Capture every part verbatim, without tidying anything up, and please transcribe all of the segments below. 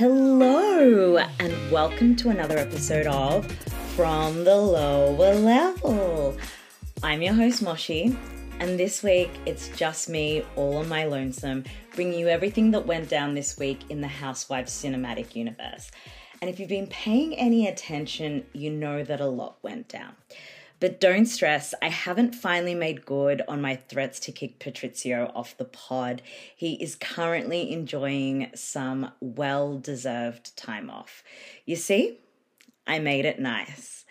Hello, and welcome to another episode of From the Lower Level. I'm your host, Moshi, and this week it's just me, all on my lonesome, bringing you everything that went down this week in the Housewives cinematic universe. And if you've been paying any attention, you know that a lot went down. But don't stress, I haven't finally made good on my threats to kick Patrizio off the pod. He is currently enjoying some well-deserved time off. You see, I made it nice.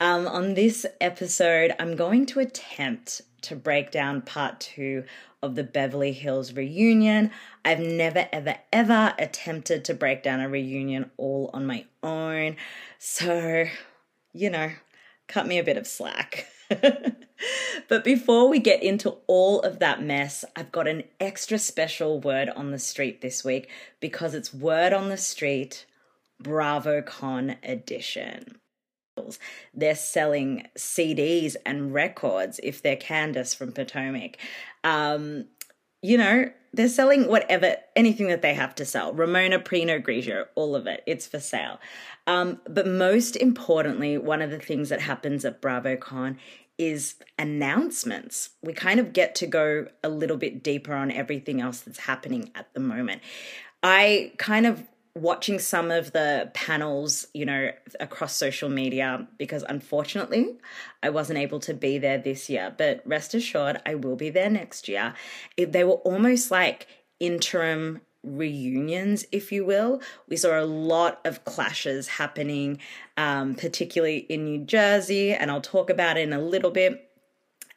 Um, on this episode, I'm going to attempt to break down part two of the Beverly Hills reunion. I've never, ever, ever attempted to break down a reunion all on my own. So, you know, cut me a bit of slack. But before we get into all of that mess, I've got an extra special word on the street this week because it's Word on the Street BravoCon edition. They're selling C Ds and records if they're Candace from Potomac. Um, you know, they're selling whatever, anything that they have to sell. Ramona, Prino, Grigio, all of it. It's for sale. Um, but most importantly, one of the things that happens at BravoCon is announcements. We kind of get to go a little bit deeper on everything else that's happening at the moment. I kind of watching some of the panels, you know, across social media, because unfortunately I wasn't able to be there this year, but rest assured I will be there next year. They were almost like interim reunions, if you will. We saw a lot of clashes happening, um, particularly in New Jersey, and I'll talk about it in a little bit,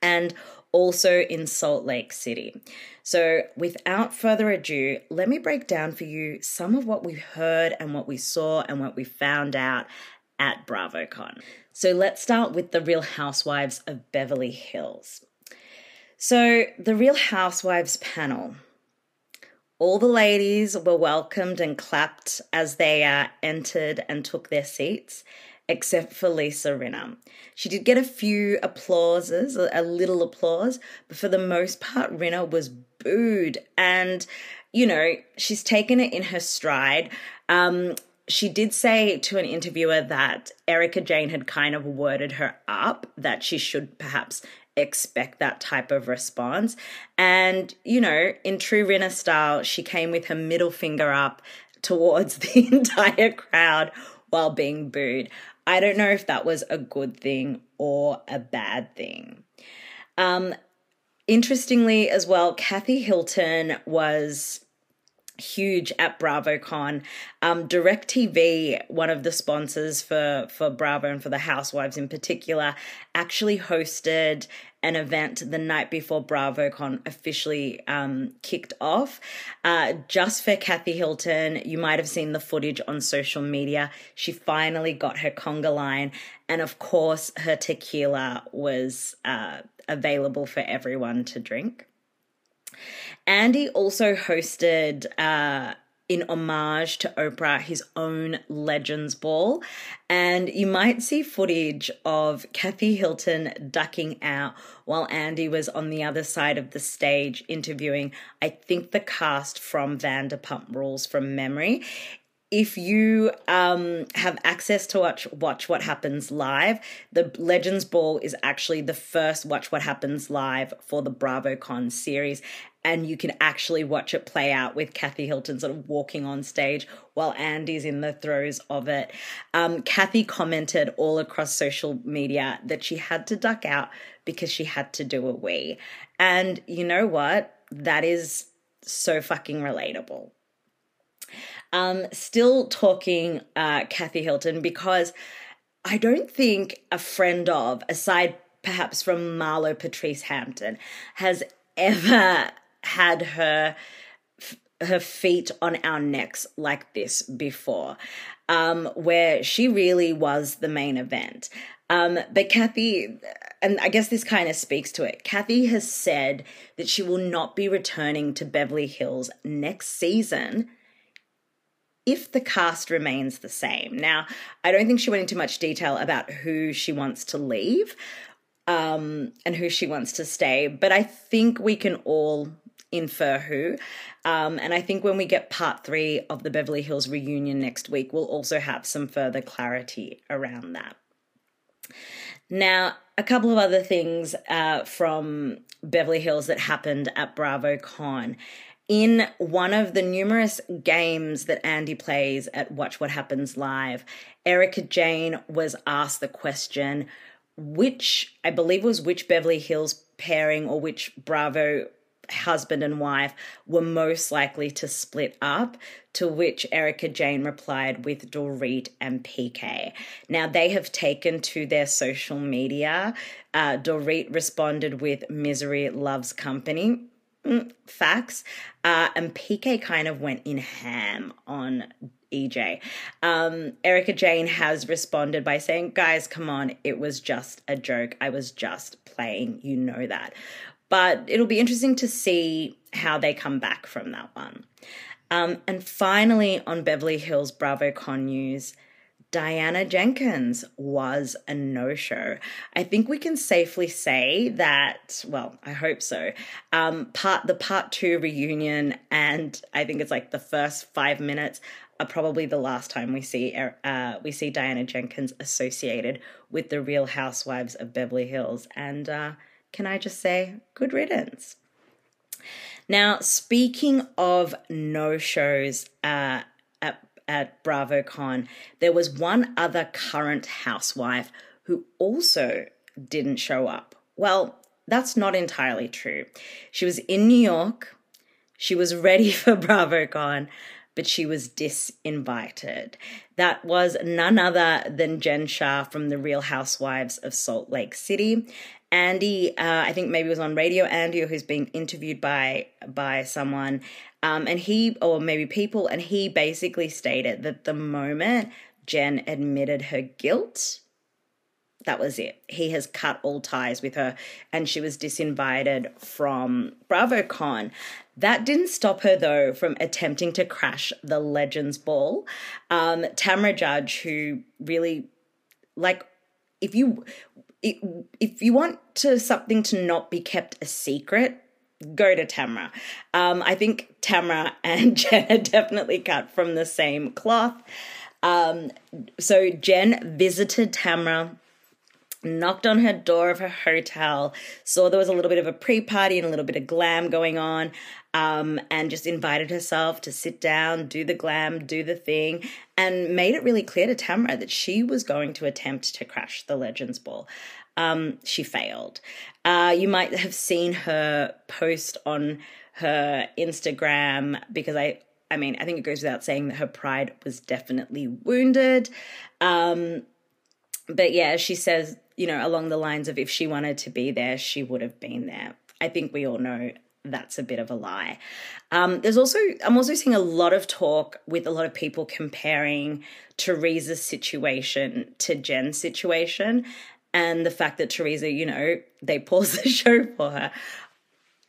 and also in Salt Lake City. So without further ado, let me break down for you some of what we heard and what we saw and what we found out at BravoCon. So let's start with the Real Housewives of Beverly Hills. So the Real Housewives panel, all the ladies were welcomed and clapped as they uh, entered and took their seats, except for Lisa Rinna. She did get a few applauses, a little applause, but for the most part, Rinna was booed. And, you know, she's taken it in her stride. Um, she did say to an interviewer that Erica Jane had kind of worded her up, that she should perhaps expect that type of response. And, you know, in true Rinna style, she came with her middle finger up towards the entire crowd while being booed. I don't know if that was a good thing or a bad thing. Um, interestingly as well, Kathy Hilton was huge at BravoCon. Um, DirecTV, one of the sponsors for, for Bravo and for the Housewives in particular, actually hosted an event the night before BravoCon officially um, kicked off. Uh, just for Kathy Hilton, you might have seen the footage on social media. She finally got her conga line, and of course her tequila was uh, available for everyone to drink. Andy also hosted, uh, in homage to Oprah, his own Legends Ball. And you might see footage of Kathy Hilton ducking out while Andy was on the other side of the stage interviewing, I think, the cast from Vanderpump Rules from memory. If you um, have access to watch, watch What Happens Live, the Legends Ball is actually the first Watch What Happens Live for the BravoCon series, and you can actually watch it play out with Kathy Hilton sort of walking on stage while Andy's in the throes of it. Um, Kathy commented all across social media that she had to duck out because she had to do a wee. And you know what? That is so fucking relatable. Um, still talking uh, Kathy Hilton, because I don't think a friend of, aside perhaps from Marlo Patrice Hampton, has ever had her her feet on our necks like this before, um, where she really was the main event. Um, but Kathy, and I guess this kind of speaks to it, Kathy has said that she will not be returning to Beverly Hills next season if the cast remains the same. Now, I don't think she went into much detail about who she wants to leave um, and who she wants to stay, but I think we can all infer who. Um, and I think when we get part three of the Beverly Hills reunion next week, we'll also have some further clarity around that. Now, a couple of other things uh, from Beverly Hills that happened at BravoCon. In one of the numerous games that Andy plays at Watch What Happens Live, Erica Jane was asked the question, which, I believe it was which Beverly Hills pairing or which Bravo husband and wife were most likely to split up, to which Erica Jane replied with Dorit and P K. Now, they have taken to their social media. Uh, Dorit responded with misery loves company. Mm, facts. Uh, and P K kind of went in ham on E J. Um, Erica Jane has responded by saying, guys, come on, it was just a joke. I was just playing. You know that. But it'll be interesting to see how they come back from that one. Um, and finally, on Beverly Hills BravoCon news, Diana Jenkins was a no-show. I think we can safely say that, well, I hope so. Um, part the part two reunion, and I think it's like the first five minutes are probably the last time we see uh, we see Diana Jenkins associated with the Real Housewives of Beverly Hills. And uh, can I just say, good riddance. Now, speaking of no-shows uh, at At BravoCon, there was one other current housewife who also didn't show up. Well, that's not entirely true. She was in New York, she was ready for BravoCon, but she was disinvited. That was none other than Jen Shah from the Real Housewives of Salt Lake City. Andy, uh, I think maybe it was on Radio Andy, who's being interviewed by by someone, um, and he, or maybe people, and he basically stated that the moment Jen admitted her guilt, that was it. He has cut all ties with her, and she was disinvited from BravoCon. That didn't stop her, though, from attempting to crash the Legends Ball. Um, Tamra Judge, who really, like, if you... if you want to something to not be kept a secret, go to Tamra. Um, I think Tamra and Jen are definitely cut from the same cloth. Um, so Jen visited Tamra, knocked on her door of her hotel, saw there was a little bit of a pre-party and a little bit of glam going on, um, and just invited herself to sit down, do the glam, do the thing, and made it really clear to Tamra that she was going to attempt to crash the Legends Ball. Um, she failed. Uh, you might have seen her post on her Instagram, because I, I mean, I think it goes without saying that her pride was definitely wounded. Um, but yeah, she says, you know, along the lines of if she wanted to be there, she would have been there. I think we all know that's a bit of a lie. Um, there's also, I'm also seeing a lot of talk with a lot of people comparing Teresa's situation to Jen's situation, and the fact that Teresa, you know, they paused the show for her.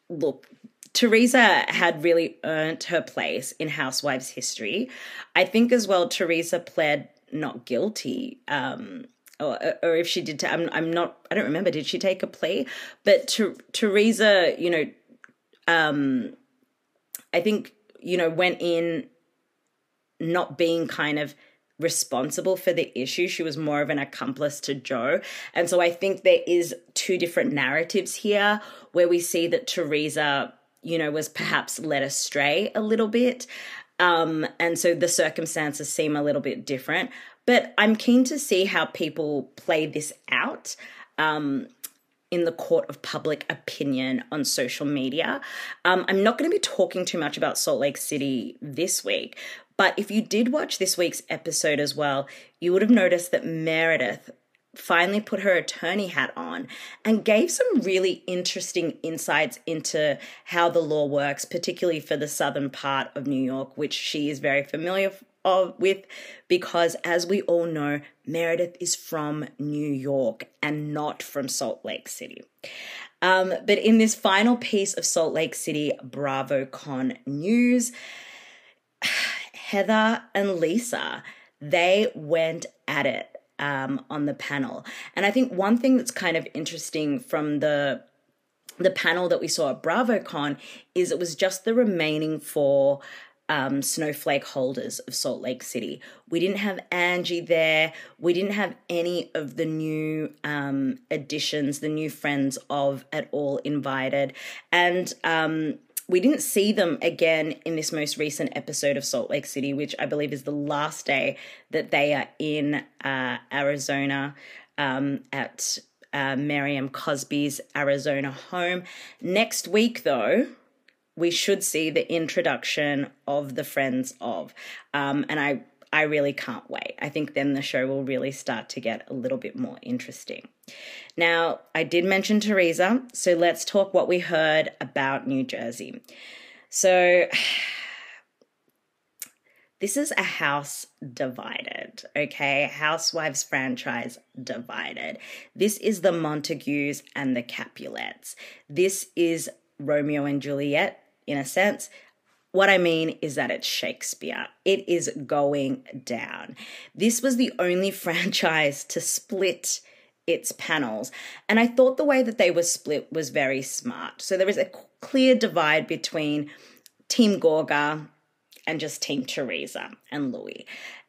Look, Teresa had really earned her place in Housewives history. I think as well, Teresa pled not guilty, um, Or, or if she did, I'm, I'm not, I don't remember, did she take a plea? But Ter Teresa, you know, um, I think, you know, went in not being kind of responsible for the issue. She was more of an accomplice to Joe. And so I think there is two different narratives here where we see that Teresa, you know, was perhaps led astray a little bit. Um, and so the circumstances seem a little bit different. But I'm keen to see how people play this out um, in the court of public opinion on social media. Um, I'm not going to be talking too much about Salt Lake City this week, but if you did watch this week's episode as well, you would have noticed that Meredith finally put her attorney hat on and gave some really interesting insights into how the law works, particularly for the southern part of New York, which she is very familiar with. Of, with because, as we all know, Meredith is from New York and not from Salt Lake City. Um, but in this final piece of Salt Lake City BravoCon news, Heather and Lisa, they went at it um, on the panel. And I think one thing that's kind of interesting from the the panel that we saw at BravoCon is it was just the remaining four um, snowflake holders of Salt Lake City. We didn't have Angie there. We didn't have any of the new um, additions, the new friends of at all invited. And um, we didn't see them again in this most recent episode of Salt Lake City, which I believe is the last day that they are in uh, Arizona um, at Uh, Miriam Cosby's Arizona home. Next week, though, we should see the introduction of the Friends of. Um, and I, I really can't wait. I think then the show will really start to get a little bit more interesting. Now, I did mention Teresa, so let's talk what we heard about New Jersey. So this is a house divided, okay? Housewives franchise divided. This is the Montagues and the Capulets. This is Romeo and Juliet, in a sense. What I mean is that it's Shakespeare. It is going down. This was the only franchise to split its panels. And I thought the way that they were split was very smart. So there is a clear divide between Team Gorga and just Team Teresa and Louis.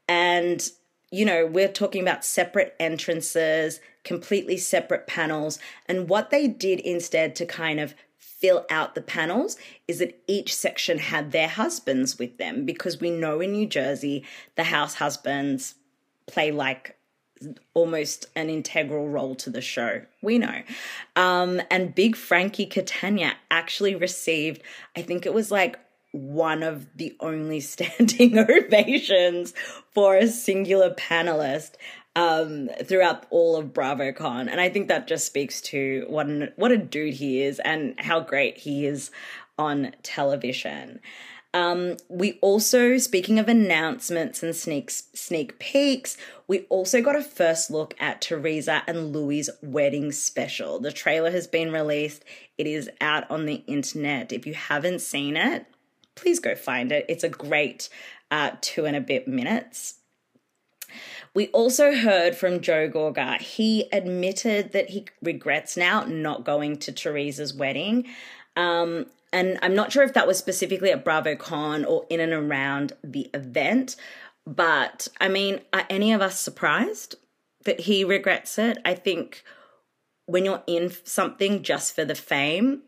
And, you know, we're talking about separate entrances, completely separate panels. And what they did instead to kind of fill out the panels is that each section had their husbands with them, because we know in New Jersey, the house husbands play like almost an integral role to the show. We know. Um, and Big Frankie Catania actually received, I think it was like one of the only standing ovations for a singular panelist um, throughout all of BravoCon. And I think that just speaks to what, an, what a dude he is and how great he is on television. Um, we also, speaking of announcements and sneaks, sneak peeks, we also got a first look at Teresa and Louis' wedding special. The trailer has been released. It is out on the internet. If you haven't seen it, please go find it. It's a great uh, two and a bit minutes. We also heard from Joe Gorga. He admitted that he regrets now not going to Teresa's wedding. Um, and I'm not sure if that was specifically at BravoCon or in and around the event. But, I mean, are any of us surprised that he regrets it? I think when you're in something just for the fame,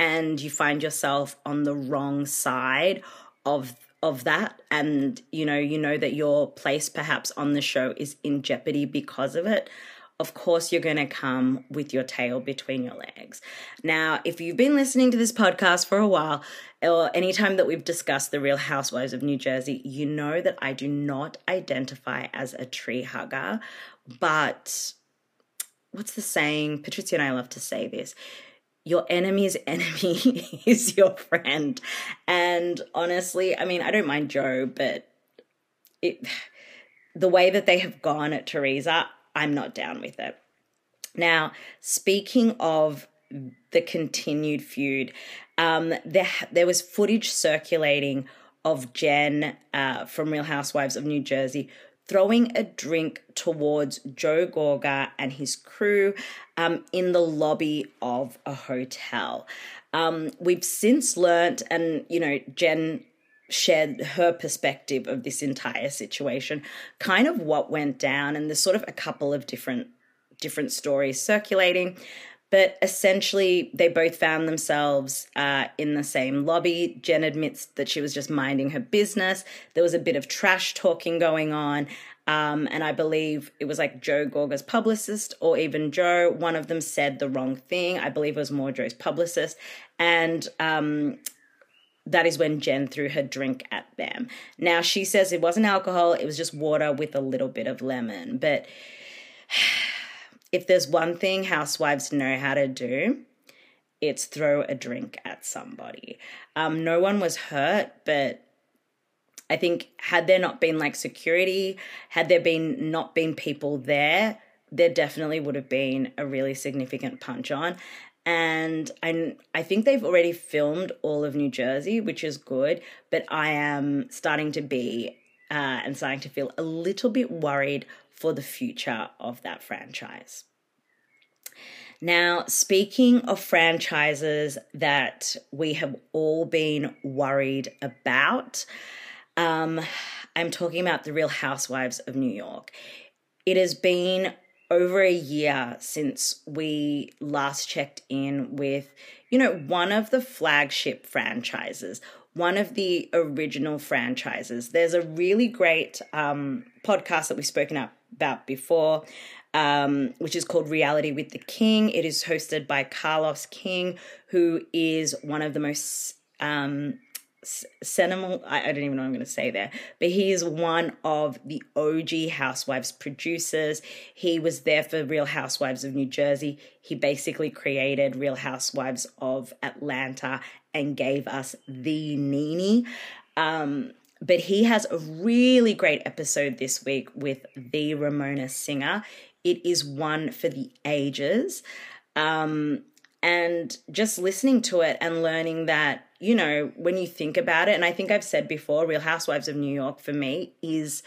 and you find yourself on the wrong side of of that, and you know you know that your place perhaps on the show is in jeopardy because of it, of course you're going to come with your tail between your legs. Now, if you've been listening to this podcast for a while, or any time that we've discussed the Real Housewives of New Jersey, you know that I do not identify as a tree hugger, but what's the saying? Patrizio and I love to say this. Your enemy's enemy is your friend. And honestly, I mean, I don't mind Joe, but it, the way that they have gone at Teresa, I'm not down with it. Now, speaking of the continued feud, um, there, there was footage circulating of Jen uh, from Real Housewives of New Jersey throwing a drink towards Joe Gorga and his crew um, in the lobby of a hotel. Um, we've since learnt, and, you know, Jen shared her perspective of this entire situation, kind of what went down, and there's sort of a couple of different, different stories circulating. But essentially, they both found themselves uh, in the same lobby. Jen admits that she was just minding her business. There was a bit of trash talking going on. Um, and I believe it was like Joe Gorga's publicist, or even Joe. One of them said the wrong thing. I believe it was more Joe's publicist. And um, that is when Jen threw her drink at them. Now, she says it wasn't alcohol. It was just water with a little bit of lemon. But if there's one thing housewives know how to do, it's throw a drink at somebody. Um, no one was hurt, but I think had there not been like security, had there been not been people there, there definitely would have been a really significant punch on. And I, I think they've already filmed all of New Jersey, which is good, but I am starting to be uh, and starting to feel a little bit worried for the future of that franchise. Now, speaking of franchises that we have all been worried about, um, I'm talking about the Real Housewives of New York. It has been over a year since we last checked in with, you know, one of the flagship franchises, one of the original franchises. There's a really great um, podcast that we've spoken up about before, um, which is called Reality with the King. It is hosted by Carlos King, who is one of the most um, seminal, I, I don't even know what I'm going to say there, but he is one of the O G Housewives producers. He was there for Real Housewives of New Jersey. He basically created Real Housewives of Atlanta and gave us the Nene. Um, but he has a really great episode this week with the Ramona Singer. It is one for the ages. Um, and just listening to it and learning that, you know, when you think about it, and I think I've said before, Real Housewives of New York for me is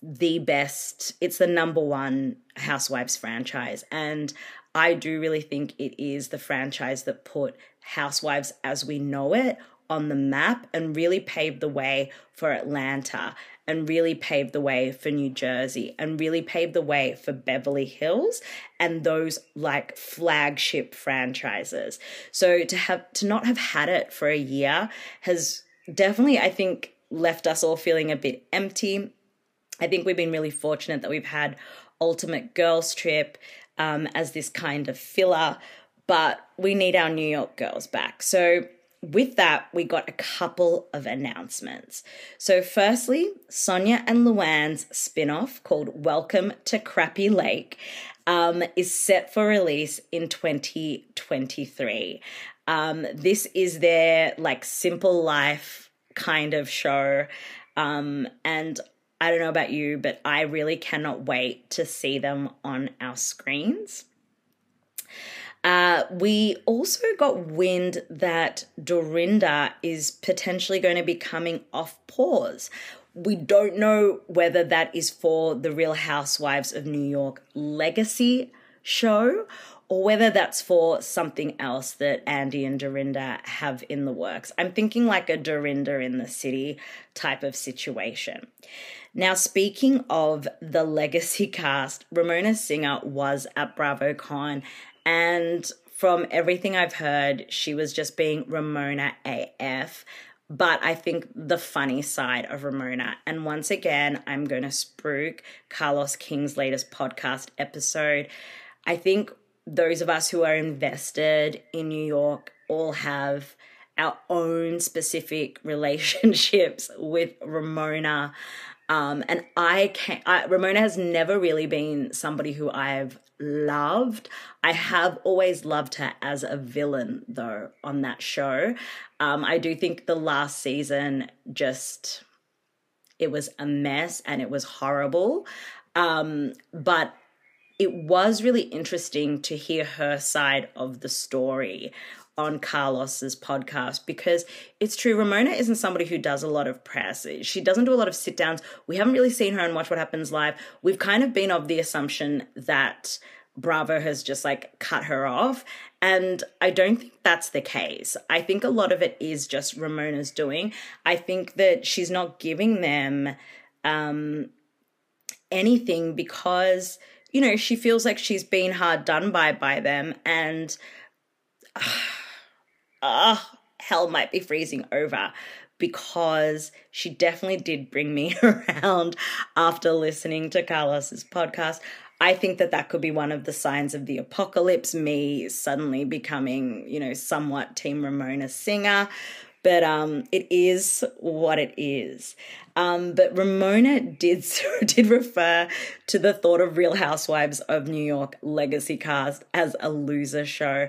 the best, it's the number one Housewives franchise. And I do really think it is the franchise that put Housewives as we know it on the map and really paved the way for Atlanta and really paved the way for New Jersey and really paved the way for Beverly Hills and those like flagship franchises. So to have to not have had it for a year has definitely, I think, left us all feeling a bit empty. I think we've been really fortunate that we've had Ultimate Girls Trip um, as this kind of filler, but we need our New York girls back. So with that, we got a couple of announcements. So firstly, Sonia and Luann's spinoff called Welcome to Crappy Lake um, is set for release in twenty twenty-three. Um, this is their like simple life kind of show. Um, and I don't know about you, but I really cannot wait to see them on our screens. Uh, we also got wind that Dorinda is potentially going to be coming off pause. We don't know whether that is for the Real Housewives of New York legacy show or whether that's for something else that Andy and Dorinda have in the works. I'm thinking like a Dorinda in the City type of situation. Now, speaking of the legacy cast, Ramona Singer was at BravoCon, and from everything I've heard, she was just being Ramona A F. But I think the funny side of Ramona. And once again, I'm going to spruik Carlos King's latest podcast episode. I think those of us who are invested in New York all have our own specific relationships with Ramona. Um, and I can't, I, Ramona has never really been somebody who I've loved. I have always loved her as a villain though on that show. Um, I do think the last season just, it was a mess and it was horrible. Um, but it was really interesting to hear her side of the story on Carlos's podcast, because it's true, Ramona isn't somebody who does a lot of press. She doesn't do a lot of sit downs. We haven't really seen her on Watch What Happens Live. We've kind of been of the assumption that Bravo has just like cut her off. And I don't think that's the case. I think a lot of it is just Ramona's doing. I think that she's not giving them um, anything because, you know, she feels like she's been hard done by by them. And Uh, Oh, hell might be freezing over, because she definitely did bring me around after listening to Carlos's podcast. I think that that could be one of the signs of the apocalypse, me suddenly becoming, you know, somewhat Team Ramona Singer, but um, it is what it is. Um, but Ramona did, did refer to the thought of Real Housewives of New York legacy cast as a loser show.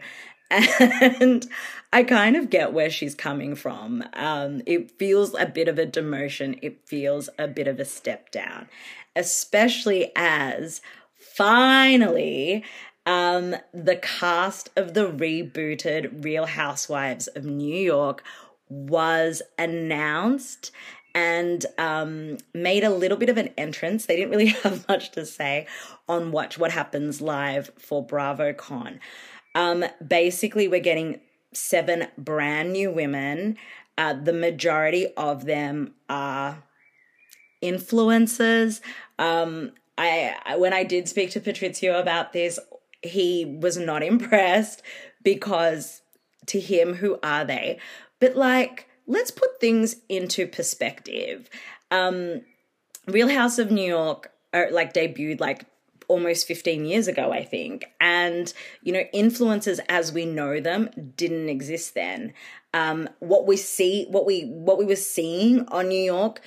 And I kind of get where she's coming from. Um, it feels a bit of a demotion. It feels a bit of a step down, especially as finally um, the cast of the rebooted Real Housewives of New York was announced. and um, made a little bit of an entrance. They didn't really have much to say on Watch What Happens Live for BravoCon. Um, basically, we're getting seven brand new women. Uh, the majority of them are influencers. Um, I, I when I did speak to Patrizio about this, he was not impressed because to him, who are they? But like, let's put things into perspective. Um, Real House of New York are, like debuted like almost fifteen years ago, I think. And, you know, influencers as we know them didn't exist then. Um, what we see, what we, what we were seeing on New York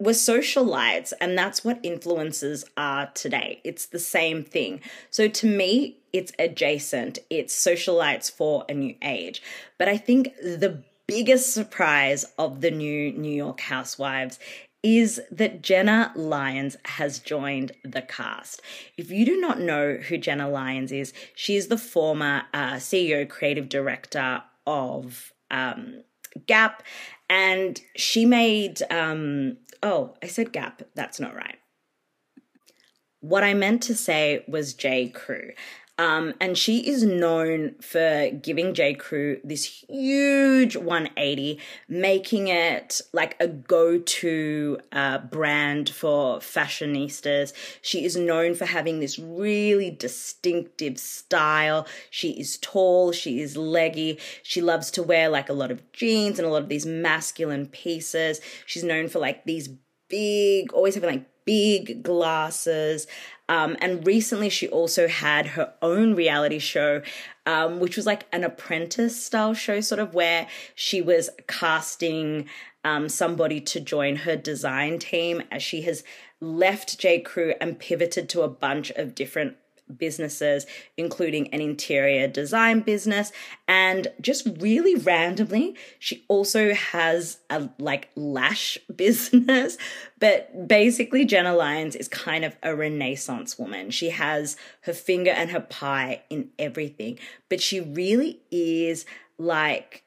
were socialites, and that's what influencers are today. It's the same thing. So to me, it's adjacent. It's socialites for a new age. But I think the biggest surprise of the new New York Housewives is that Jenna Lyons has joined the cast. If you do not know who Jenna Lyons is, she is the former uh, C E O, creative director of um, Gap, and she made, um, oh, I said Gap, that's not right. What I meant to say was J.Crew. Um, and she is known for giving J.Crew this huge one eighty, making it like a go-to uh, brand for fashionistas. She is known for having this really distinctive style. She is tall, she is leggy. She loves to wear like a lot of jeans and a lot of these masculine pieces. She's known for like these big, always having like big glasses. Um, and recently she also had her own reality show, um, which was like an apprentice style show, sort of where she was casting um, somebody to join her design team as she has left J.Crew and pivoted to a bunch of different businesses, including an interior design business. And just really randomly, she also has a like lash business. But basically Jenna Lyons is kind of a Renaissance woman. She has her finger and her pie in everything, but she really is like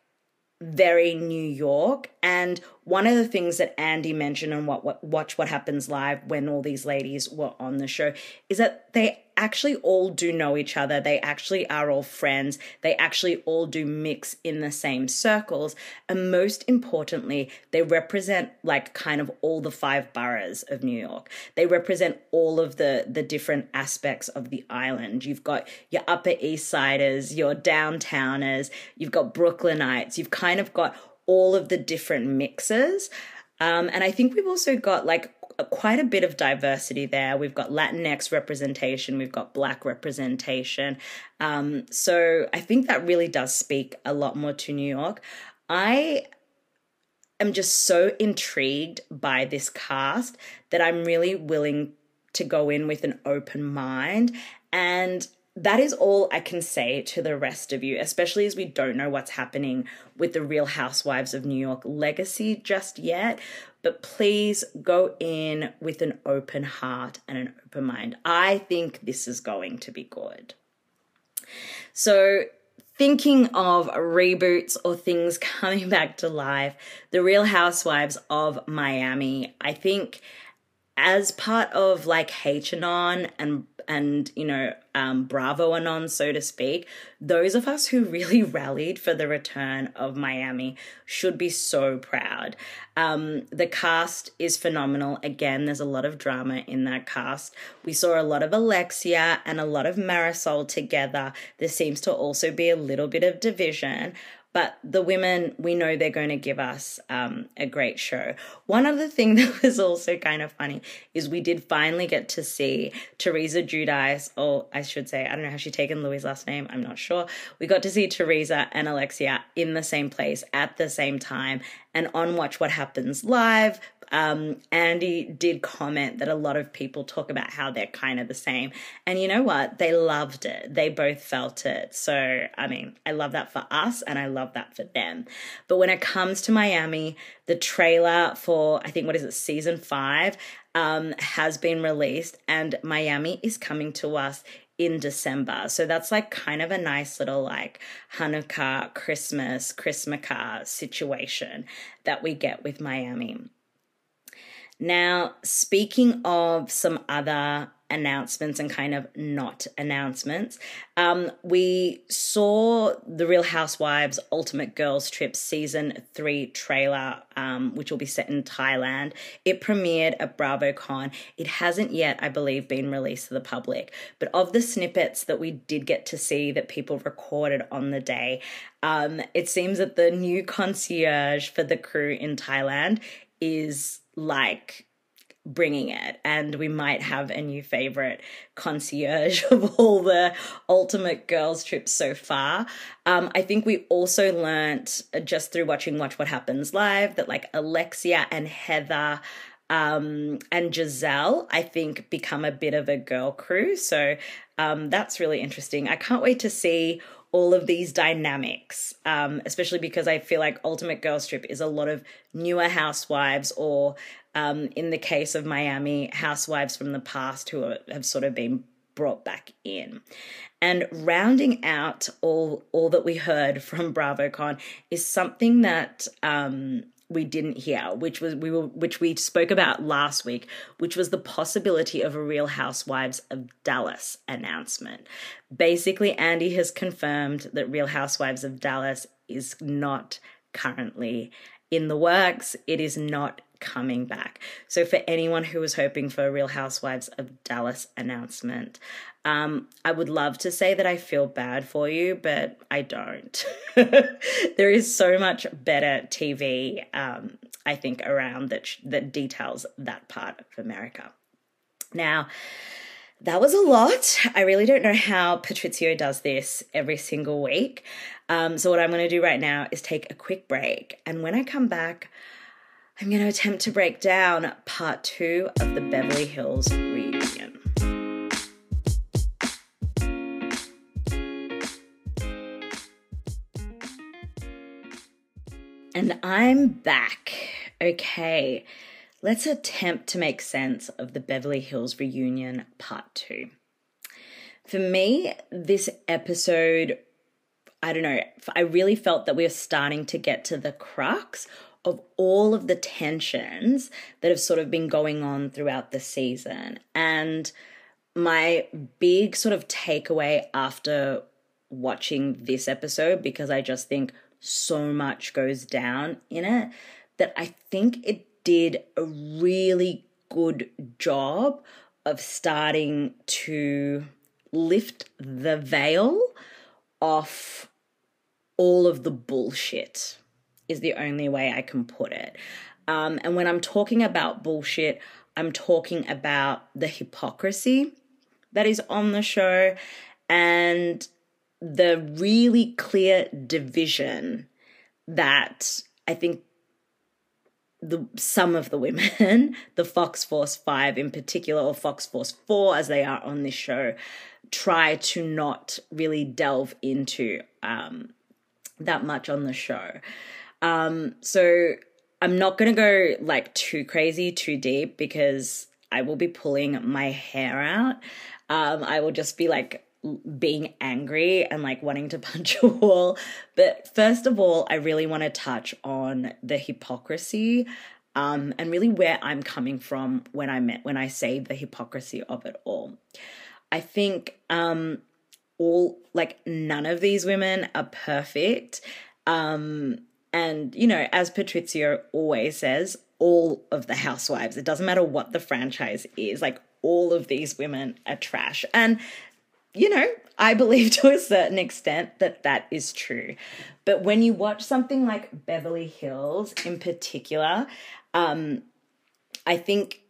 very New York. And one of the things that Andy mentioned on what, what Watch What Happens Live when all these ladies were on the show is that they actually all do know each other. They actually are all friends. They actually all do mix in the same circles. And most importantly, they represent like kind of all the five boroughs of New York. They represent all of the, the different aspects of the island. You've got your Upper East Siders, your downtowners, you've got Brooklynites, you've kind of got all of the different mixes. Um, and I think we've also got like quite a bit of diversity there. We've got Latinx representation, we've got Black representation. Um, so I think that really does speak a lot more to New York. I am just so intrigued by this cast that I'm really willing to go in with an open mind. And that is all I can say to the rest of you, especially as we don't know what's happening with the Real Housewives of New York legacy just yet. But please go in with an open heart and an open mind. I think this is going to be good. So thinking of reboots or things coming back to life, the Real Housewives of Miami, I think as part of like H and O and, and you know, um, Bravo Anon, so to speak, those of us who really rallied for the return of Miami should be so proud. Um, the cast is phenomenal. Again, there's a lot of drama in that cast. We saw a lot of Alexia and a lot of Marisol together. There seems to also be a little bit of division, but the women, we know they're going to give us um, a great show. One other thing that was also kind of funny is we did finally get to see Teresa Giudice, or I should say, I don't know how she's taken Louis' last name, I'm not sure. We got to see Teresa and Alexia in the same place at the same time and on Watch What Happens Live. Um, Andy did comment that a lot of people talk about how they're kind of the same, and you know what? They loved it. They both felt it. So, I mean, I love that for us and I love that for them. But when it comes to Miami, the trailer for, I think, what is it? Season five, um, has been released, and Miami is coming to us in December. So that's like kind of a nice little like Hanukkah, Christmas, Christmaka situation that we get with Miami. Now, speaking of some other announcements and kind of not announcements, um, we saw the Real Housewives Ultimate Girls Trip Season three trailer, um, which will be set in Thailand. It premiered at BravoCon. It hasn't yet, I believe, been released to the public, but of the snippets that we did get to see that people recorded on the day, um, it seems that the new concierge for the crew in Thailand is like bringing it, and we might have a new favorite concierge of all the Ultimate Girls Trips so far. Um, I think we also learnt just through watching Watch What Happens Live that like Alexia and Heather um, and Garcelle, I think, become a bit of a girl crew. So um, that's really interesting. I can't wait to see all of these dynamics, um, especially because I feel like Ultimate Girls Trip is a lot of newer housewives, or um, in the case of Miami, housewives from the past who are, have sort of been brought back in. And rounding out all, all that we heard from BravoCon is something that um, we didn't hear, which was we were, which we spoke about last week, which was the possibility of a Real Housewives of Dallas announcement. Basically, Andy has confirmed that Real Housewives of Dallas is not currently in the works. It is not coming back. So for anyone who was hoping for a Real Housewives of Dallas announcement, um, I would love to say that I feel bad for you, but I don't. There is so much better T V, um, I think, around that, sh that details that part of America. Now, that was a lot. I really don't know how Patrizio does this every single week. Um, so what I'm going to do right now is take a quick break. And when I come back, I'm going to attempt to break down part two of the Beverly Hills reunion. And I'm back. Okay, let's attempt to make sense of the Beverly Hills reunion part two. For me, this episode, I don't know, I really felt that we were starting to get to the crux of all of the tensions that have sort of been going on throughout the season. And my big sort of takeaway after watching this episode, because I just think so much goes down in it, that I think it did a really good job of starting to lift the veil off all of the bullshit, is the only way I can put it. Um, and when I'm talking about bullshit, I'm talking about the hypocrisy that is on the show and the really clear division that I think the some of the women, the Fox Force Five in particular, or Fox Force Four as they are on this show, try to not really delve into um, that much on the show. Um, so I'm not going to go like too crazy, too deep, because I will be pulling my hair out. Um, I will just be like being angry and like wanting to punch a wall. But first of all, I really want to touch on the hypocrisy, um, and really where I'm coming from when I meant, when I say the hypocrisy of it all. I think, um, all like none of these women are perfect. Um, And, you know, as Patrizio always says, all of the housewives, it doesn't matter what the franchise is, like all of these women are trash. And, you know, I believe to a certain extent that that is true. But when you watch something like Beverly Hills in particular, um, I think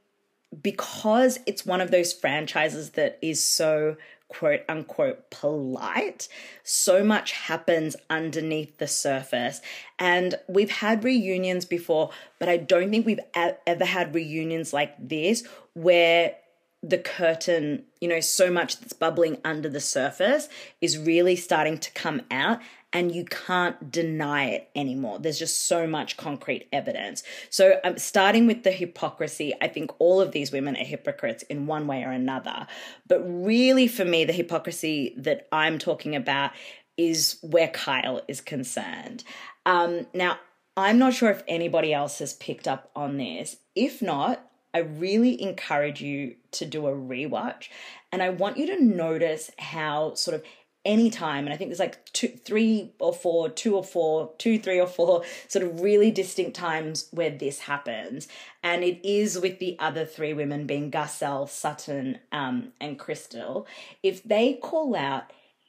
because it's one of those franchises that is so quote unquote polite, so much happens underneath the surface. And we've had reunions before, but I don't think we've ever had reunions like this where the curtain, you know, so much that's bubbling under the surface is really starting to come out and you can't deny it anymore. There's just so much concrete evidence. So um, starting with the hypocrisy, I think all of these women are hypocrites in one way or another. But really for me, the hypocrisy that I'm talking about is where Kyle is concerned. Um, now, I'm not sure if anybody else has picked up on this. If not, I really encourage you to do a rewatch, and I want you to notice how sort of anytime, and I think there's like two, three or four, two or four, two, three or four sort of really distinct times where this happens. And it is with the other three women being Garcelle, Sutton, um, and Crystal. If they call out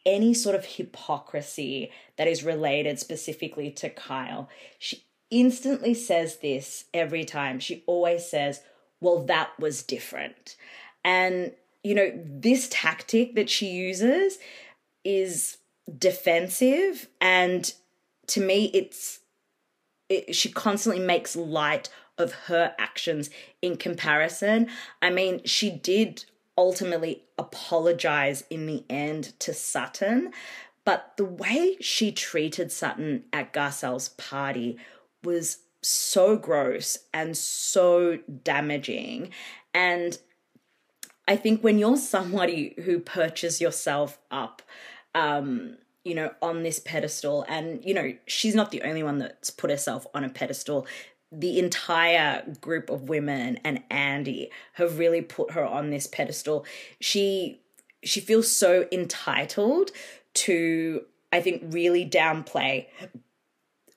any sort of hypocrisy that is related specifically to Kyle, she instantly says this every time. She always says, well, that was different. And, you know, this tactic that she uses is defensive, and to me it's it, she constantly makes light of her actions in comparison. I mean, she did ultimately apologize in the end to Sutton, but the way she treated Sutton at Garcelle's party was so gross and so damaging. And I think when you're somebody who perches yourself up, um, you know, on this pedestal, and, you know, she's not the only one that's put herself on a pedestal. The entire group of women and Andy have really put her on this pedestal. She she feels so entitled to, I think, really downplay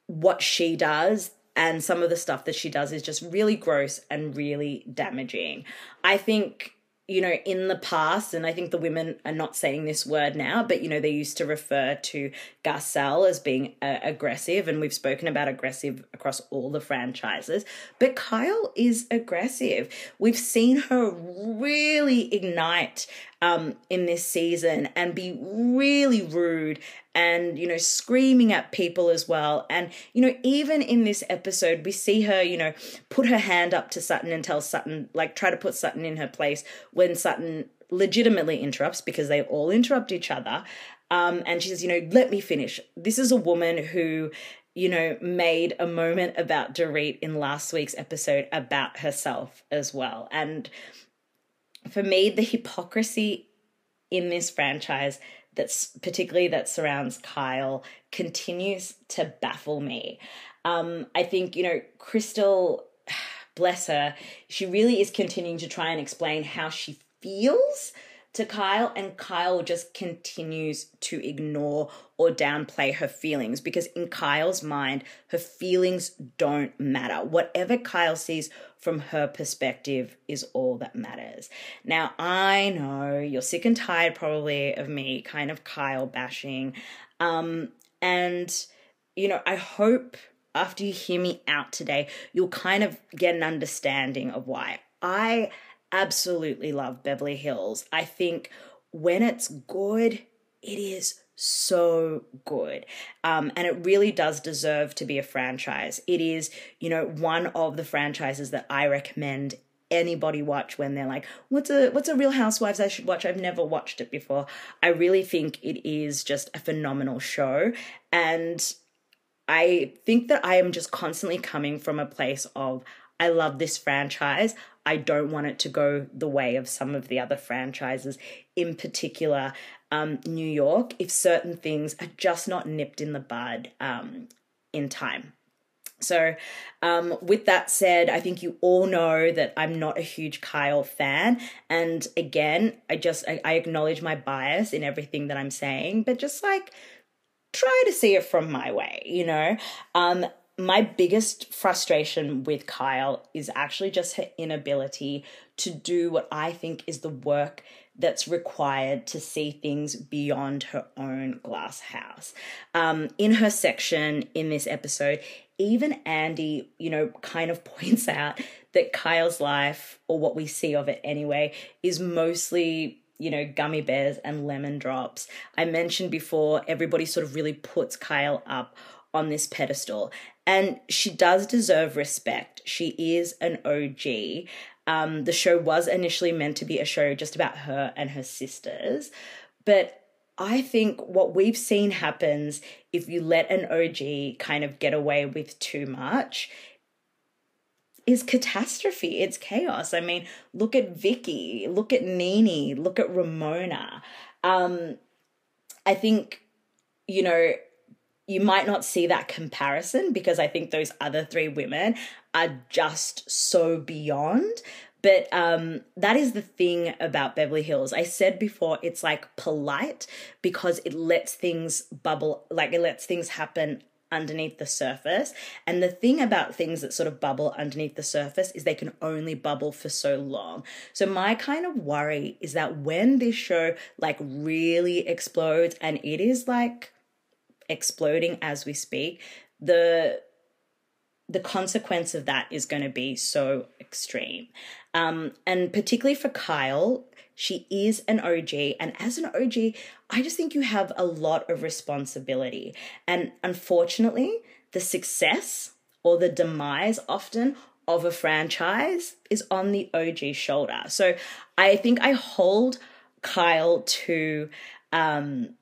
what she does. And some of the stuff that she does is just really gross and really damaging. I think, you know, in the past, and I think the women are not saying this word now, but, you know, they used to refer to Garcelle as being uh, aggressive, and we've spoken about aggressive across all the franchises, but Kyle is aggressive. We've seen her really ignite um, in this season and be really rude and, you know, screaming at people as well. And, you know, even in this episode, we see her, you know, put her hand up to Sutton and tell Sutton, like, try to put Sutton in her place when Sutton legitimately interrupts, because they all interrupt each other. Um, and she says, you know, let me finish. This is a woman who, you know, made a moment about Dorit in last week's episode about herself as well. And for me, the hypocrisy in this franchise, that's particularly that surrounds Kyle, continues to baffle me. Um, I think, you know, Crystal, bless her, she really is continuing to try and explain how she feels to Kyle, and Kyle just continues to ignore or downplay her feelings, because in Kyle's mind, her feelings don't matter. Whatever Kyle sees from her perspective is all that matters. Now, I know you're sick and tired probably of me kind of Kyle bashing. Um, and, you know, I hope after you hear me out today, you'll kind of get an understanding of why. I absolutely love Beverly Hills. I think when it's good, it is so good. Um, and it really does deserve to be a franchise. It is, you know, one of the franchises that I recommend anybody watch when they're like, what's a what's a Real Housewives I should watch? I've never watched it before. I really think it is just a phenomenal show. And I think that I am just constantly coming from a place of, I love this franchise. I don't want it to go the way of some of the other franchises, in particular um, New York, if certain things are just not nipped in the bud um, in time. So um, with that said, I think you all know that I'm not a huge Kyle fan. And again, I just, I, I acknowledge my bias in everything that I'm saying, but just like try to see it from my way, you know? Um, My biggest frustration with Kyle is actually just her inability to do what I think is the work that's required to see things beyond her own glass house. Um, in her section in this episode, even Andy, you know, kind of points out that Kyle's life, or what we see of it anyway, is mostly, you know, gummy bears and lemon drops. I mentioned before, everybody sort of really puts Kyle up on this pedestal, and she does deserve respect. She is an O G. Um, the show was initially meant to be a show just about her and her sisters, but I think what we've seen happens if you let an O G kind of get away with too much is catastrophe. It's chaos. I mean, look at Vicky, look at Nene, look at Ramona. Um, I think, you know, you might not see that comparison because I think those other three women are just so beyond, But um, that is the thing about Beverly Hills. I said before, it's like polite because it lets things bubble, like it lets things happen underneath the surface. And the thing about things that sort of bubble underneath the surface is they can only bubble for so long. So my kind of worry is that when this show like really explodes, and it is like exploding as we speak, the the consequence of that is going to be so extreme. Um, and particularly for Kyle, she is an O G. And as an O G, I just think you have a lot of responsibility. And unfortunately, the success or the demise often of a franchise is on the O G's shoulder. So I think I hold Kyle to um,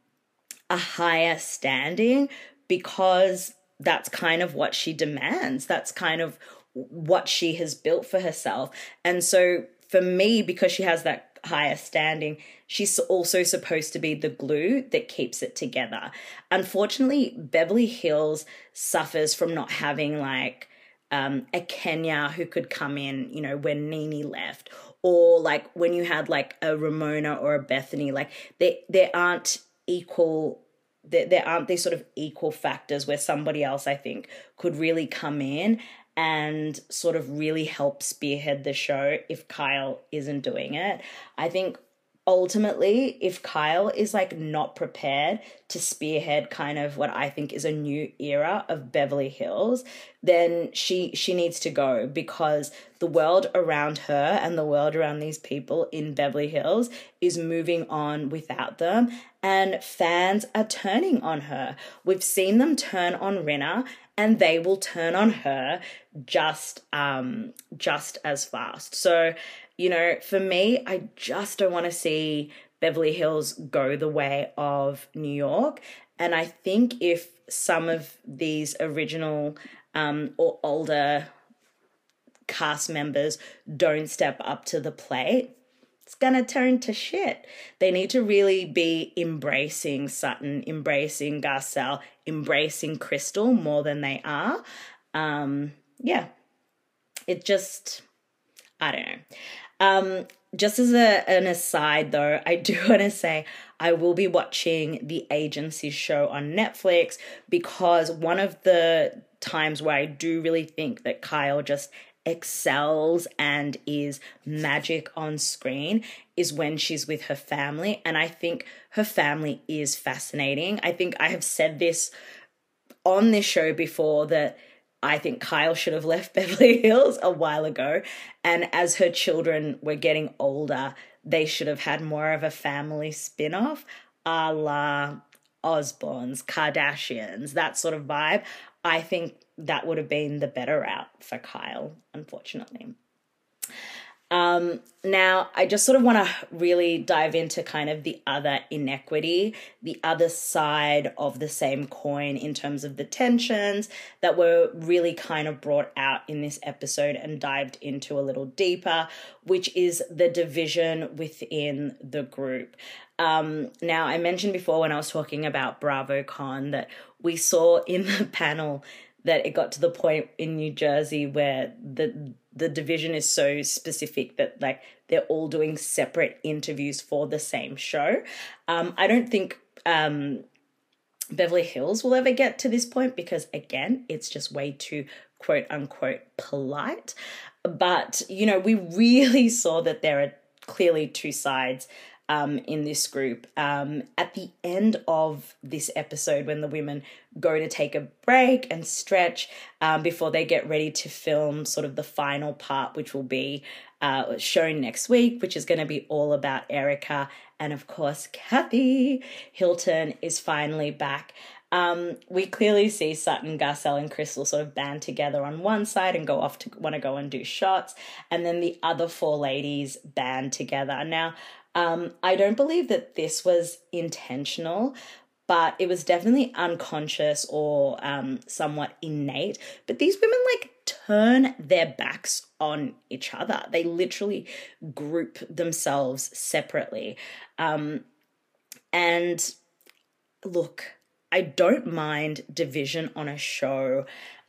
a higher standing because that's kind of what she demands. That's kind of what she has built for herself. And so for me, because she has that higher standing, she's also supposed to be the glue that keeps it together. Unfortunately, Beverly Hills suffers from not having like um, a Kenya who could come in, you know, when Nene left, or like when you had like a Ramona or a Bethany, like they, they aren't equal. There aren't these sort of equal factors where somebody else, I think, could really come in and sort of really help spearhead the show if Kyle isn't doing it. I think ultimately if Kyle is like not prepared to spearhead kind of what I think is a new era of Beverly Hills, then she she needs to go, because the world around her and the world around these people in Beverly Hills is moving on without them, and fans are turning on her. We've seen them turn on Rinna, and they will turn on her just um just as fast. So, you know, for me, I just don't want to see Beverly Hills go the way of New York. And I think if some of these original um, or older cast members don't step up to the plate, it's going to turn to shit. They need to really be embracing Sutton, embracing Garcelle, embracing Crystal more than they are. Um, yeah, it just... I don't know. Um, just as a, an aside though, I do want to say I will be watching the Agency show on Netflix, because one of the times where I do really think that Kyle just excels and is magic on screen is when she's with her family. And I think her family is fascinating. I think I have said this on this show before, that I think Kyle should have left Beverly Hills a while ago. And as her children were getting older, they should have had more of a family spin-off, a la Osbournes, Kardashians, that sort of vibe. I think that would have been the better route for Kyle, unfortunately. Um, now, I just sort of want to really dive into kind of the other inequity, the other side of the same coin in terms of the tensions that were really kind of brought out in this episode and dived into a little deeper, which is the division within the group. Um, now, I mentioned before when I was talking about BravoCon that we saw in the panel that it got to the point in New Jersey where the the division is so specific that like they're all doing separate interviews for the same show. Um, I don't think um, Beverly Hills will ever get to this point, because again, it's just way too quote unquote polite. But, you know, we really saw that there are clearly two sides Um, in this group. Um, at the end of this episode, when the women go to take a break and stretch um, before they get ready to film sort of the final part, which will be uh, shown next week, which is going to be all about Erica. And of course, Kathy Hilton is finally back. Um, we clearly see Sutton, Garcelle and Crystal sort of band together on one side and go off to want to go and do shots. And then the other four ladies band together. Now, Um, I don't believe that this was intentional, but it was definitely unconscious or um, somewhat innate. But these women like turn their backs on each other. They literally group themselves separately. Um, and look, I don't mind division on a show,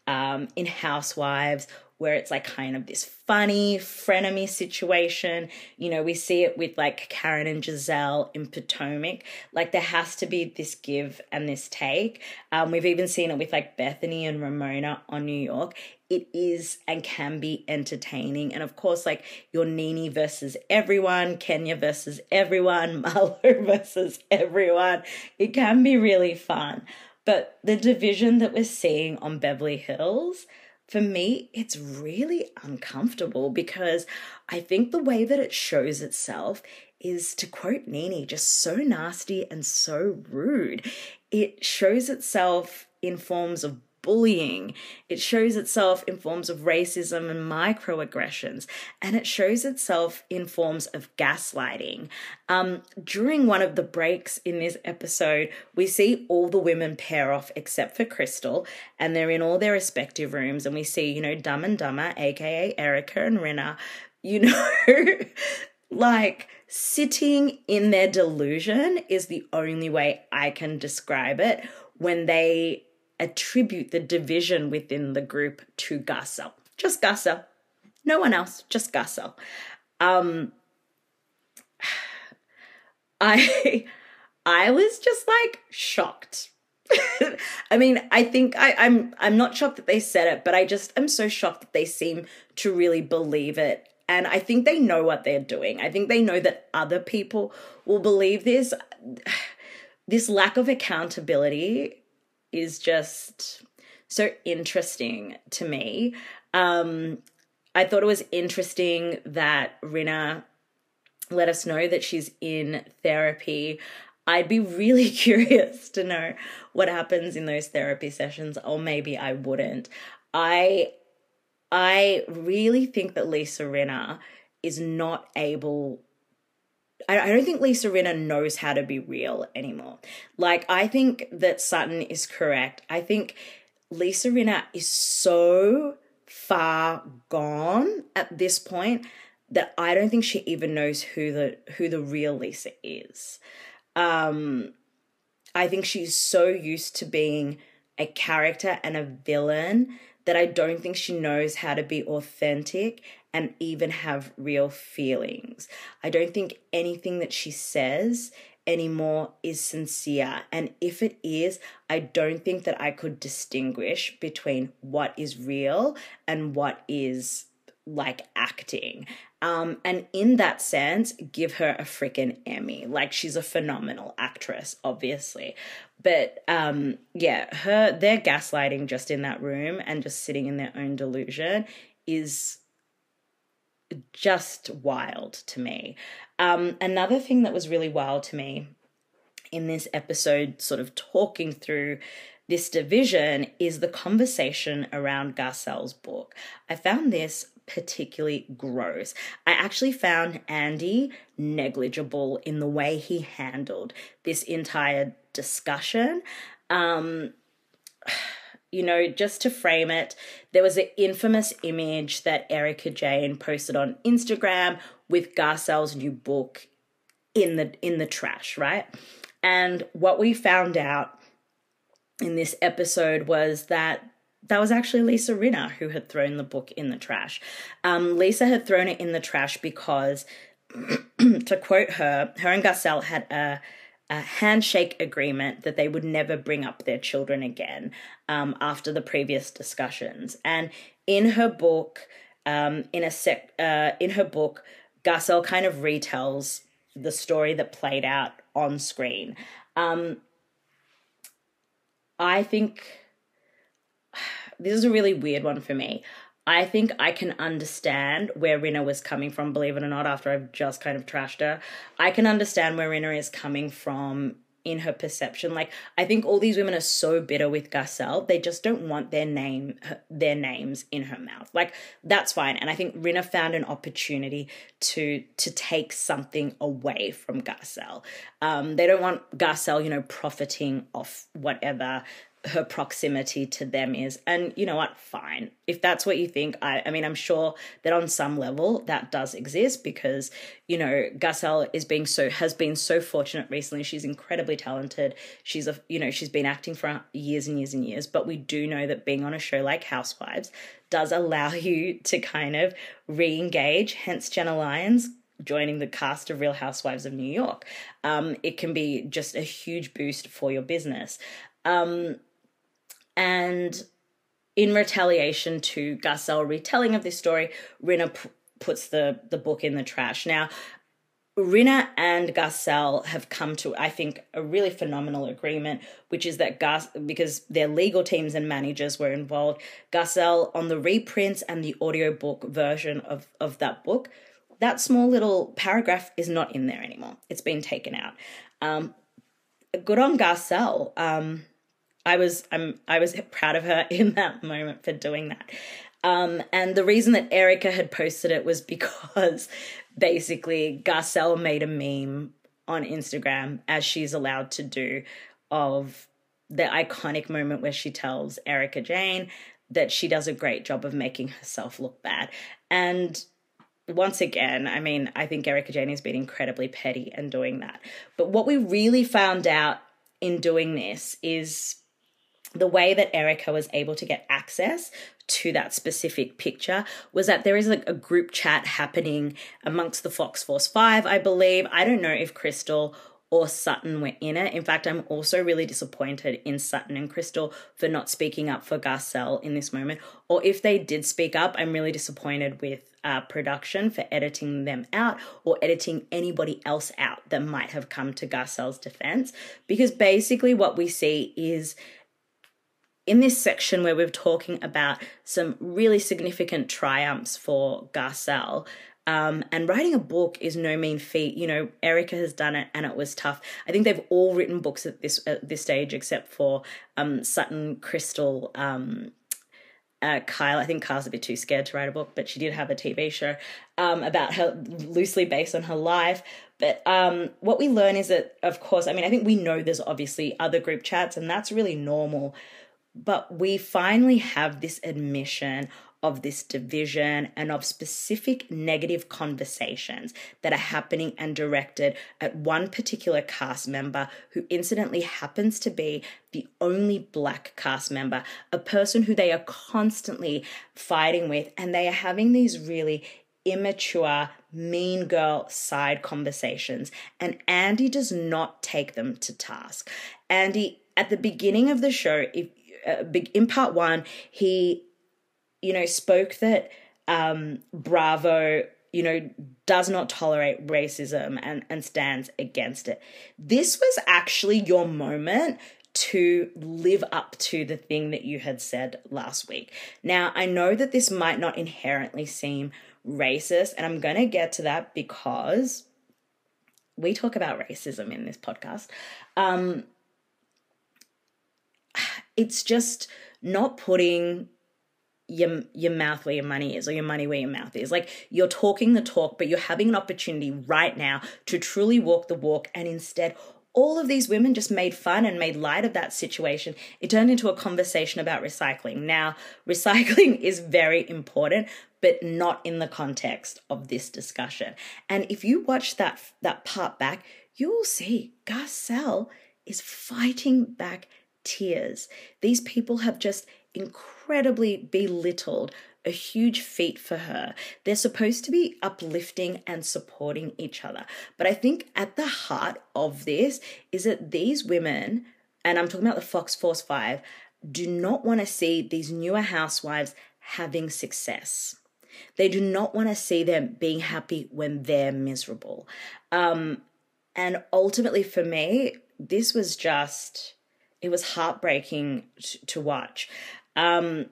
um, in Housewives where it's like kind of this funny frenemy situation. You know, we see it with like Karen and Giselle in Potomac. Like there has to be this give and this take. Um, we've even seen it with like Bethany and Ramona on New York. It is and can be entertaining. And of course, like your Nene versus everyone, Kenya versus everyone, Marlo versus everyone. It can be really fun. But the division that we're seeing on Beverly Hills, for me, it's really uncomfortable because I think the way that it shows itself is, to quote Nene, just so nasty and so rude. It shows itself in forms of bullying. It shows itself in forms of racism and microaggressions, and it shows itself in forms of gaslighting. Um, during one of the breaks in this episode, we see all the women pair off except for Crystal, and they're in all their respective rooms, and we see, you know, Dumb and Dumber, aka Erica and Rinna, you know, like sitting in their delusion is the only way I can describe it, when they attribute the division within the group to Garcelle. Just Garcelle. No one else, just Garcelle. Um, I, I was just like shocked. I mean, I think I, I'm, I'm not shocked that they said it, but I just am so shocked that they seem to really believe it. And I think they know what they're doing. I think they know that other people will believe this. This lack of accountability is just so interesting to me. Um, I thought it was interesting that Rinna let us know that she's in therapy. I'd be really curious to know what happens in those therapy sessions, or maybe I wouldn't. I, I really think that Lisa Rinna is not able I don't think Lisa Rinna knows how to be real anymore. Like, I think that Sutton is correct. I think Lisa Rinna is so far gone at this point that I don't think she even knows who the who the real Lisa is. Um, I think she's so used to being a character and a villain that I don't think she knows how to be authentic and even have real feelings. I don't think anything that she says anymore is sincere. And if it is, I don't think that I could distinguish between what is real and what is like acting. Um, and in that sense, give her a freaking Emmy. Like, she's a phenomenal actress, obviously. But um, yeah, her their gaslighting just in that room and just sitting in their own delusion is just wild to me. Um, another thing that was really wild to me in this episode, sort of talking through this division, is the conversation around Garcelle's book. I found this particularly gross. I actually found Andy negligible in the way he handled this entire discussion. Um, you know, just to frame it, there was an infamous image that Erica Jane posted on Instagram with Garcelle's new book in the in the trash, right? And what we found out in this episode was that that was actually Lisa Rinna who had thrown the book in the trash. Um, Lisa had thrown it in the trash because, to quote her, her and Garcelle had a, a handshake agreement that they would never bring up their children again um, after the previous discussions. And in her book, um, in a sec, uh, in her book, Garcelle kind of retells the story that played out on screen. Um, I think this is a really weird one for me. I think I can understand where Rinna was coming from, believe it or not, after I've just kind of trashed her. I can understand where Rinna is coming from in her perception. Like, I think all these women are so bitter with Garcelle, they just don't want their name, their names in her mouth. Like, that's fine. And I think Rinna found an opportunity to to take something away from Garcelle. Um, they don't want Garcelle, you know, profiting off whatever her proximity to them is. And you know what? Fine. If that's what you think, I, I mean, I'm sure that on some level that does exist because, you know, Garcelle is being so, has been so fortunate recently. She's incredibly talented. She's a, you know, she's been acting for years and years and years, but we do know that being on a show like Housewives does allow you to kind of re-engage, hence Jenna Lyons joining the cast of Real Housewives of New York. Um, it can be just a huge boost for your business. Um, and in retaliation to Garcelle retelling of this story, Rinna p puts the, the book in the trash. Now, Rinna and Garcelle have come to, I think, a really phenomenal agreement, which is that Gar because their legal teams and managers were involved, Garcelle on the reprints and the audiobook version of, of that book, that small little paragraph is not in there anymore. It's been taken out. Um, good on Garcelle. Um, I was I'm, I was proud of her in that moment for doing that. Um, and the reason that Erica had posted it was because basically Garcelle made a meme on Instagram, as she's allowed to do, of the iconic moment where she tells Erica Jane that she does a great job of making herself look bad. And once again, I mean, I think Erica Jane has been incredibly petty in doing that. But what we really found out in doing this is the way that Erica was able to get access to that specific picture was that there is like a group chat happening amongst the Fox Force Five, I believe. I don't know if Crystal or Sutton were in it. In fact, I'm also really disappointed in Sutton and Crystal for not speaking up for Garcelle in this moment. Or if they did speak up, I'm really disappointed with uh, production for editing them out or editing anybody else out that might have come to Garcelle's defense. Because basically what we see is in this section where we're talking about some really significant triumphs for Garcelle, Um, and writing a book is no mean feat. You know, Erica has done it and it was tough. I think they've all written books at this at this stage except for um, Sutton, Crystal, um, uh, Kyle. I think Kyle's a bit too scared to write a book, but she did have a T V show um, about her, loosely based on her life. But um, what we learn is that, of course, I mean, I think we know there's obviously other group chats and that's really normal. But we finally have this admission of this division and of specific negative conversations that are happening and directed at one particular cast member who incidentally happens to be the only black cast member, a person who they are constantly fighting with, and they are having these really immature, mean girl side conversations, and Andy does not take them to task. Andy, at the beginning of the show, if, uh, in part one, he... you know, spoke that um, Bravo, you know, does not tolerate racism and, and stands against it. This was actually your moment to live up to the thing that you had said last week. Now, I know that this might not inherently seem racist, and I'm going to get to that because we talk about racism in this podcast. Um, it's just not putting... your your mouth where your money is, or your money where your mouth is. Like, you're talking the talk, but you're having an opportunity right now to truly walk the walk, and instead all of these women just made fun and made light of that situation. It turned into a conversation about recycling. Now, recycling is very important, but not in the context of this discussion. And if you watch that that part back, you will see Garcelle is fighting back tears. These people have just incredibly belittled a huge feat for her. They're supposed to be uplifting and supporting each other. But I think at the heart of this is that these women, and I'm talking about the Fox Force Five, do not want to see these newer housewives having success. They do not want to see them being happy when they're miserable. Um, and ultimately for me, this was just, it was heartbreaking to watch. Um,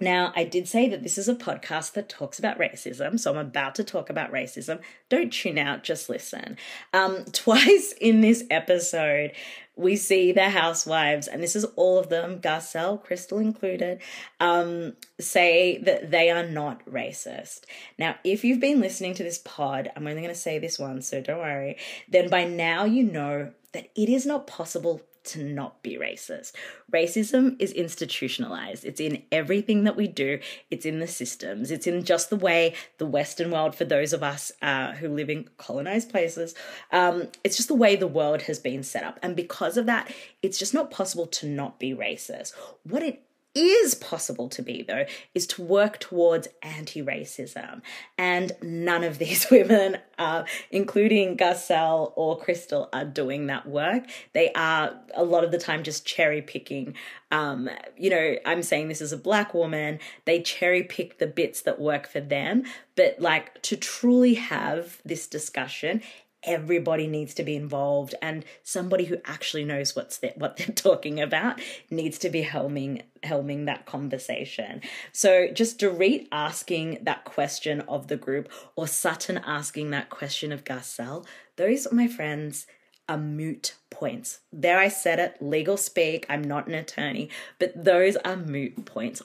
now, I did say that this is a podcast that talks about racism, so I'm about to talk about racism. Don't tune out, just listen. Um, twice in this episode, we see the housewives, and this is all of them, Garcelle, Crystal included, um, say that they are not racist. Now, if you've been listening to this pod, I'm only going to say this once, so don't worry, then by now you know that it is not possible to not be racist. Racism is institutionalized. It's in everything that we do. It's in the systems. It's in just the way the Western world, for those of us uh, who live in colonized places, um, it's just the way the world has been set up. And because of that, it's just not possible to not be racist. What it is possible to be, though, is to work towards anti-racism. And none of these women, uh, including Garcelle or Crystal, are doing that work. They are a lot of the time just cherry picking. Um, you know, I'm saying this as a black woman, they cherry pick the bits that work for them. But like, to truly have this discussion, everybody needs to be involved, and somebody who actually knows what's the, what they're talking about needs to be helming helming that conversation. So just Dorit asking that question of the group, or Sutton asking that question of Garcelle, those, my friends, are moot points. There, I said it, legal speak, I'm not an attorney, but those are moot points.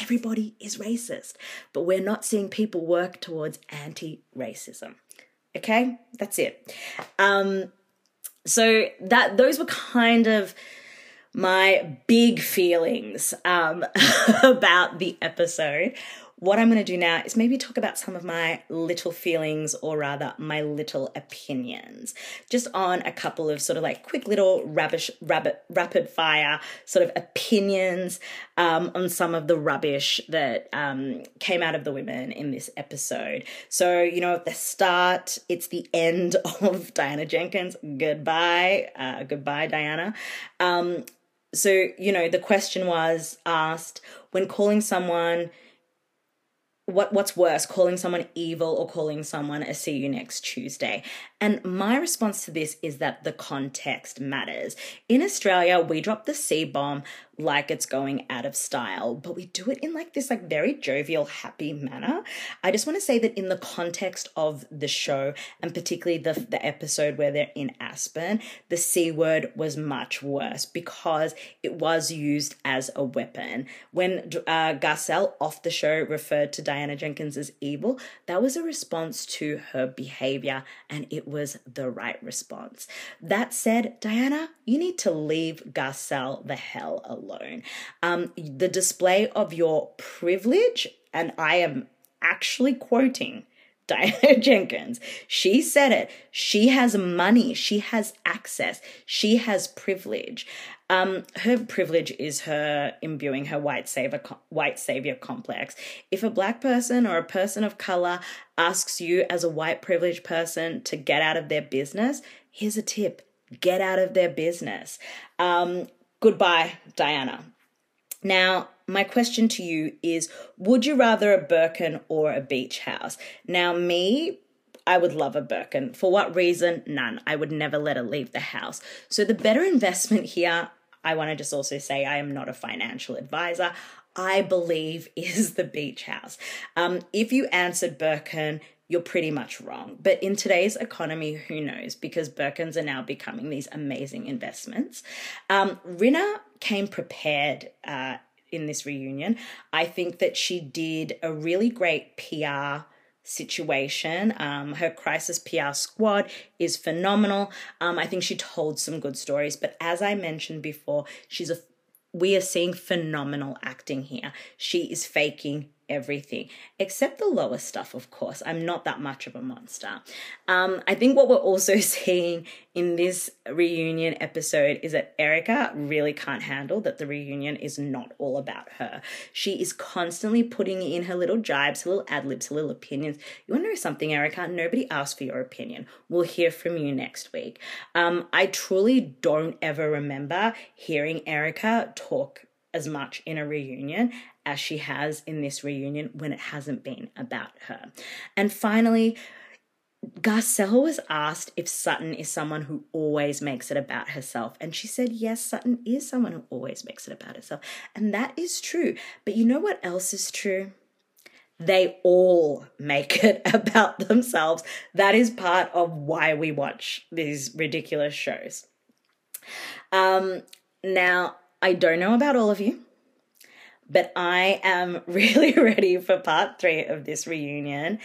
Everybody is racist, but we're not seeing people work towards anti-racism. Okay, that's it. Um, so that those were kind of my big feelings um, about the episode. What I'm going to do now is maybe talk about some of my little feelings, or rather my little opinions, just on a couple of sort of like quick little rubbish, rabbit, rapid fire sort of opinions um, on some of the rubbish that um, came out of the women in this episode. So, you know, at the start, it's the end of Diana Jenkins. Goodbye. Uh, goodbye, Diana. Um, so, you know, the question was asked, when calling someone... What what's worse, calling someone evil or calling someone a see you next Tuesday? And my response to this is that the context matters. In Australia, we drop the C-bomb like it's going out of style, but we do it in like this like very jovial, happy manner. I just want to say that in the context of the show, and particularly the, the episode where they're in Aspen, the C-word was much worse because it was used as a weapon. When uh, Garcelle off the show referred to Diana Jenkins as evil, that was a response to her behavior, and it was the right response. That said, Diana, you need to leave Garcelle the hell alone. Um, the display of your privilege, and I am actually quoting Diana Jenkins, she said it, she has money, she has access, she has privilege. Um, her privilege is her imbuing her white savior, white savior complex. If a black person or a person of color asks you as a white privileged person to get out of their business, here's a tip, get out of their business. Um, goodbye, Diana. Now, my question to you is, would you rather a Birkin or a beach house? Now, me, I would love a Birkin. For what reason? None. I would never let her leave the house. So the better investment here, I want to just also say I am not a financial advisor, I believe is the beach house. Um, if you answered Birkin, you're pretty much wrong. But in today's economy, who knows? Because Birkins are now becoming these amazing investments. Um, Rinna came prepared uh, in this reunion. I think that she did a really great P R situation. Um, her crisis P R squad is phenomenal. Um, I think she told some good stories, but as I mentioned before, she's a, we are seeing phenomenal acting here. She is faking everything except the lower stuff, of course. I'm not that much of a monster. Um, I think what we're also seeing in this reunion episode is that Erica really can't handle that the reunion is not all about her. She is constantly putting in her little jibes, her little ad-libs, her little opinions. You want to know something, Erica? Nobody asked for your opinion. We'll hear from you next week. Um, I truly don't ever remember hearing Erica talk as much in a reunion as she has in this reunion when it hasn't been about her. And finally, Garcelle was asked if Sutton is someone who always makes it about herself. And she said, yes, Sutton is someone who always makes it about herself. And that is true. But you know what else is true? They all make it about themselves. That is part of why we watch these ridiculous shows. Um, now, I don't know about all of you, but I am really ready for part three of this reunion.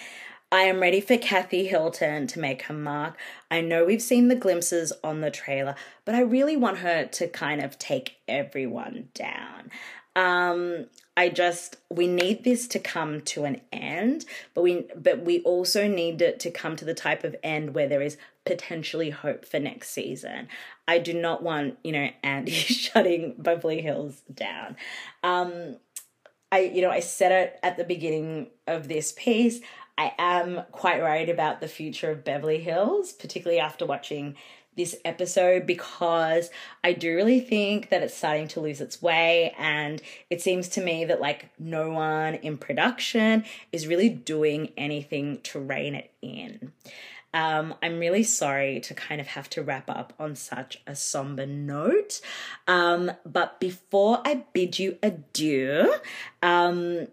I am ready for Kathy Hilton to make her mark. I know we've seen the glimpses on the trailer, but I really want her to kind of take everyone down. Um, I just, we need this to come to an end, but we, but we also need it to come to the type of end where there is potentially hope for next season. I do not want, you know, Andy shutting Beverly Hills down. Um, I, you know, I said it at the beginning of this piece, I am quite worried about the future of Beverly Hills, particularly after watching this episode, because I do really think that it's starting to lose its way, and it seems to me that like no one in production is really doing anything to rein it in. Um, I'm really sorry to kind of have to wrap up on such a somber note, um, but before I bid you adieu, um,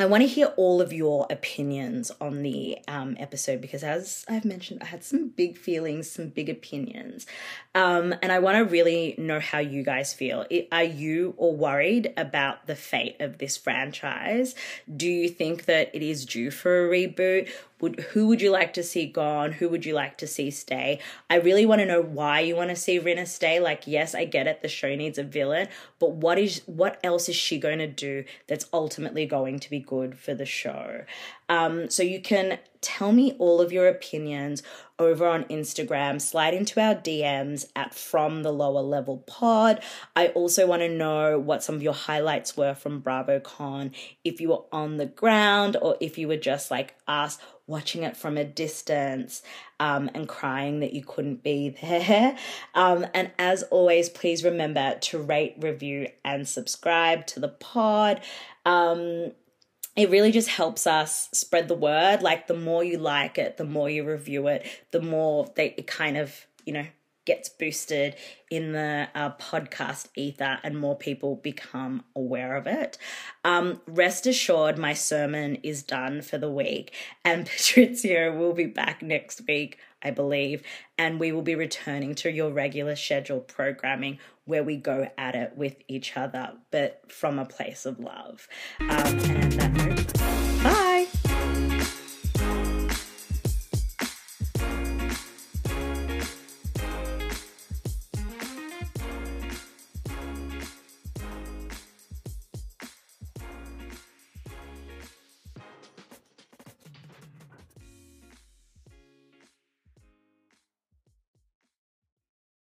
I want to hear all of your opinions on the um, episode, because as I've mentioned, I had some big feelings, some big opinions, um, and I want to really know how you guys feel. Are you all worried about the fate of this franchise? Do you think that it is due for a reboot? Would, who would you like to see gone? Who would you like to see stay? I really want to know why you want to see Rinna stay. Like, yes, I get it. The show needs a villain, but what is, what else is she going to do that's ultimately going to be good for the show? Um, so you can tell me all of your opinions over on Instagram. Slide into our D Ms at From the Lower Level Pod. I also want to know what some of your highlights were from BravoCon, if you were on the ground or if you were just like us watching it from a distance um, and crying that you couldn't be there. Um, and as always, please remember to rate, review, and subscribe to the pod. Um, It really just helps us spread the word. Like, the more you like it, the more you review it, the more they, it kind of, you know, gets boosted in the uh, podcast ether, and more people become aware of it. Um, rest assured, my sermon is done for the week, and Patrizio will be back next week, I believe, and we will be returning to your regular scheduled programming where we go at it with each other, but from a place of love. Um, and at that moment,